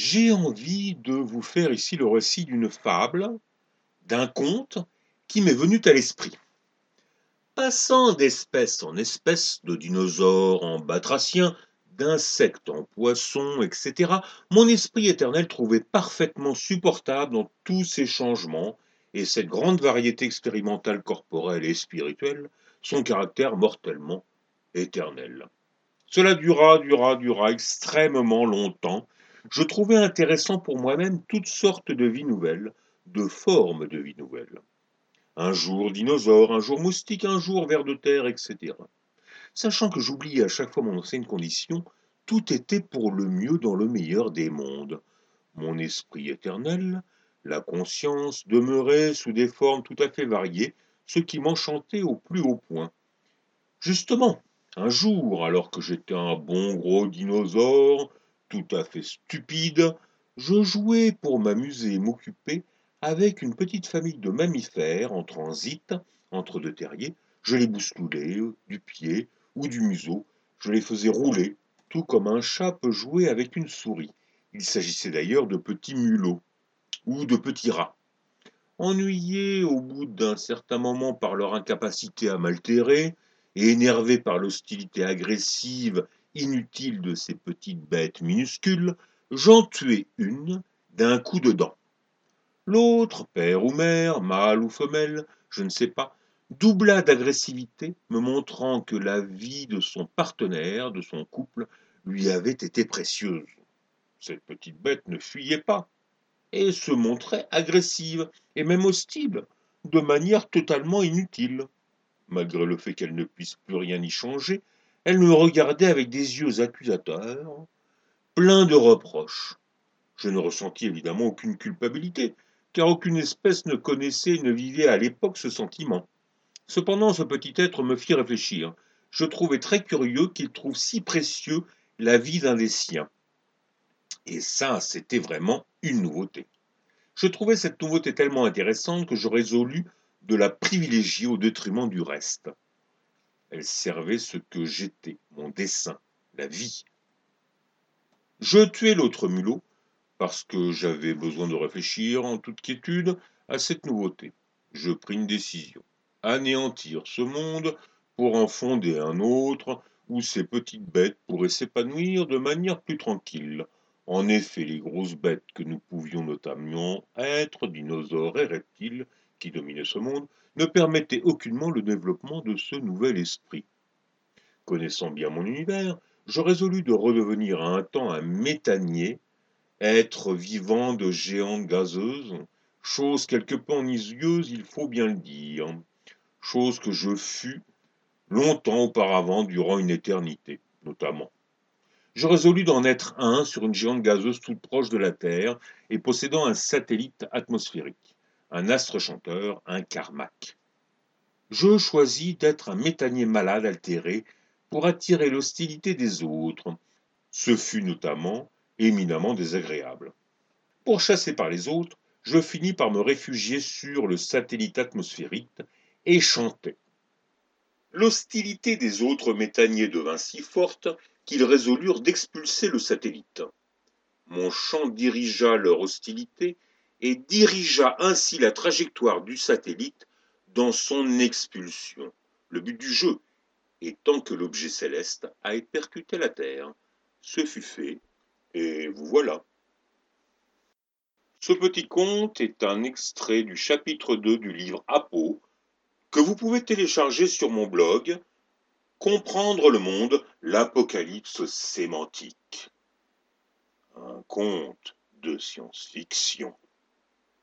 j'ai envie de vous faire ici le récit d'une fable, d'un conte qui m'est venu à l'esprit. Passant d'espèce en espèce, de dinosaures en batraciens, d'insectes en poissons, etc., mon esprit éternel trouvait parfaitement supportable dans tous ces changements, et cette grande variété expérimentale corporelle et spirituelle, son caractère mortellement éternel. Cela dura extrêmement longtemps. Je trouvais intéressant pour moi-même toutes sortes de vies nouvelles, de formes de vies nouvelles. Un jour dinosaure, un jour moustique, un jour ver de terre, etc. Sachant que j'oubliais à chaque fois mon ancienne condition, tout était pour le mieux dans le meilleur des mondes. Mon esprit éternel, la conscience, demeurait sous des formes tout à fait variées, ce qui m'enchantait au plus haut point. Justement, un jour, alors que j'étais un bon gros dinosaure, tout à fait stupide, je jouais pour m'amuser et m'occuper avec une petite famille de mammifères en transit entre deux terriers. Je les bousculais du pied ou du museau, je les faisais rouler, tout comme un chat peut jouer avec une souris. Il s'agissait d'ailleurs de petits mulots ou de petits rats. Ennuyés au bout d'un certain moment par leur incapacité à m'altérer et énervés par l'hostilité agressive inutile de ces petites bêtes minuscules, j'en tuais une d'un coup de dent. L'autre, père ou mère, mâle ou femelle, je ne sais pas, doubla d'agressivité, me montrant que la vie de son partenaire, de son couple, lui avait été précieuse. Cette petite bête ne fuyait pas, et se montrait agressive, et même hostile, de manière totalement inutile. Malgré le fait qu'elle ne puisse plus rien y changer, elle me regardait avec des yeux accusateurs, pleins de reproches. Je ne ressentis évidemment aucune culpabilité, car aucune espèce ne connaissait et ne vivait à l'époque ce sentiment. Cependant, ce petit être me fit réfléchir. Je trouvais très curieux qu'il trouve si précieux la vie d'un des siens. Et ça, c'était vraiment une nouveauté. Je trouvais cette nouveauté tellement intéressante que je résolus de la privilégier au détriment du reste. Elle servait ce que j'étais, mon dessein, la vie. Je tuai l'autre mulot, parce que j'avais besoin de réfléchir en toute quiétude à cette nouveauté. Je pris une décision, anéantir ce monde pour en fonder un autre, où ces petites bêtes pourraient s'épanouir de manière plus tranquille. En effet, les grosses bêtes que nous pouvions notamment être, dinosaures et reptiles, qui dominaient ce monde, ne permettait aucunement le développement de ce nouvel esprit. Connaissant bien mon univers, je résolus de redevenir à un temps un métanier, être vivant de géantes gazeuses, chose quelque peu ennuyeuse, il faut bien le dire, chose que je fus longtemps auparavant, durant une éternité, notamment. Je résolus d'en être un sur une géante gazeuse toute proche de la Terre et possédant un satellite atmosphérique. Un astre chanteur, un karmak. Je choisis d'être un métanier malade altéré pour attirer l'hostilité des autres. Ce fut notamment éminemment désagréable. Pourchassé par les autres, je finis par me réfugier sur le satellite atmosphérique et chantais. L'hostilité des autres métaniers devint si forte qu'ils résolurent d'expulser le satellite. Mon chant dirigea leur hostilité et dirigea ainsi la trajectoire du satellite dans son expulsion. Le but du jeu étant que l'objet céleste aille percuter la Terre. Ce fut fait, et vous voilà. Ce petit conte est un extrait du chapitre 2 du livre APO, que vous pouvez télécharger sur mon blog « Comprendre le monde, l'apocalypse sémantique ». Un conte de science-fiction.